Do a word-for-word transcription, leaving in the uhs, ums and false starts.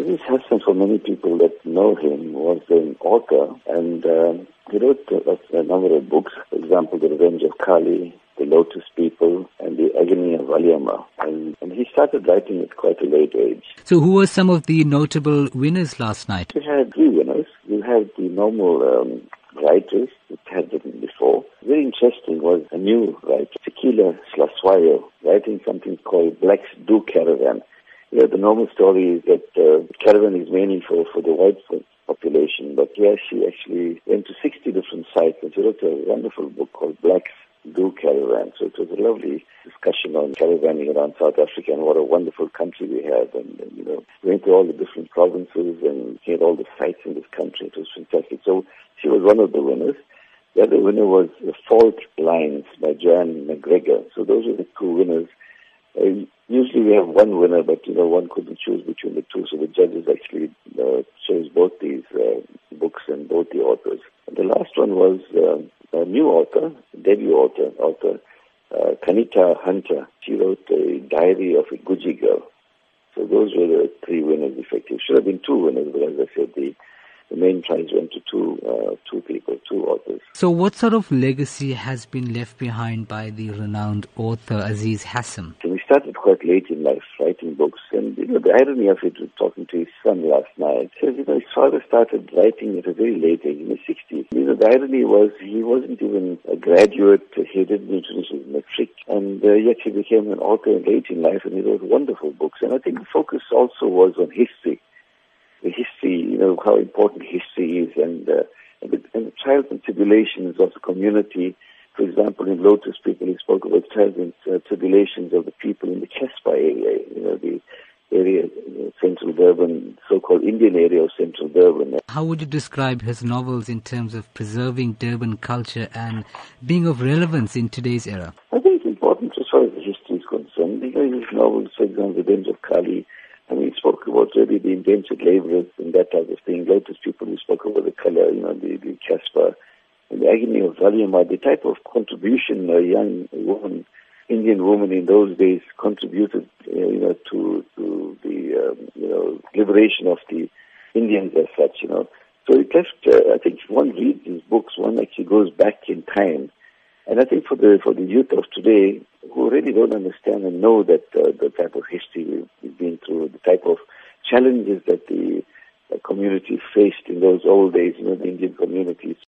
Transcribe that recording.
Aziz Hassim, for many people that know him, was an author, and um, he wrote a, a number of books. For example, The Revenge of Kali, The Lotus People, and The Agony of Valliamma. And, and he started writing at quite a late age. So who were some of the notable winners last night? We had three winners. We had the normal um, writers that had written before. Very interesting was a new writer, Tequila Slaswayo, writing something called Blacks Do Caravans. Yeah, the normal story is that uh, caravan is mainly for, for the white population, but here she actually went to sixty different sites, and she wrote a wonderful book called Blacks Do Caravans. So it was a lovely discussion on caravanning around South Africa and what a wonderful country we have. And, and you know, went to all the different provinces and had all the sites in this country. It was fantastic. So she was one of the winners. The other winner was The Fault Lines by Joanne McGregor. So those were the two winners. Uh, usually we have one winner, but you know one couldn't choose between the two, so the judges actually uh, chose both these uh, books and both the authors. And the last one was uh, a new author, debut author, author uh, Kanita Hunter. She wrote a Diary of a Guji Girl. So those were the three winners, effectively. Should have been two winners, but as I said, the The main prize went to two, uh, two people, two authors. So what sort of legacy has been left behind by the renowned author Aziz Hassim? So we started quite late in life writing books, and you know, the irony of it was talking to his son last night. He says, you know, his father started writing at a very late age, in the sixties. You know, the irony was he wasn't even a graduate. He didn't finish his matric, and uh, yet he became an author late in life, and he wrote wonderful books. And I think the focus also was on history. The history, you know, how important history is, and, uh, and, the, and the trials and tribulations of the community. For example, in Lotus People, he spoke about trials and uh, tribulations of the people in the Casbah area, you know, the area, you know, central Durban, so-called Indian area of central Durban. How would you describe his novels in terms of preserving Durban culture and being of relevance in today's era? I think it's important as far as the history is concerned. You know, his novels, for example, The Revenge of Kali, I mean, we spoke about really the indentured laborers and that type of thing. Lotus People, we spoke about the color, you know, the, the Casbah, and The Agony of Valliamma, the type of contribution a young woman, Indian woman in those days contributed, you know, to, to the, um, you know, liberation of the Indians as such, you know. So it left, uh, I think one reads these books, one actually goes back in time. And I think for the, for the youth of today, who really don't understand and know that uh, the type of history we've been through, the type of challenges that the uh, community faced in those old days, you know, the Indian communities.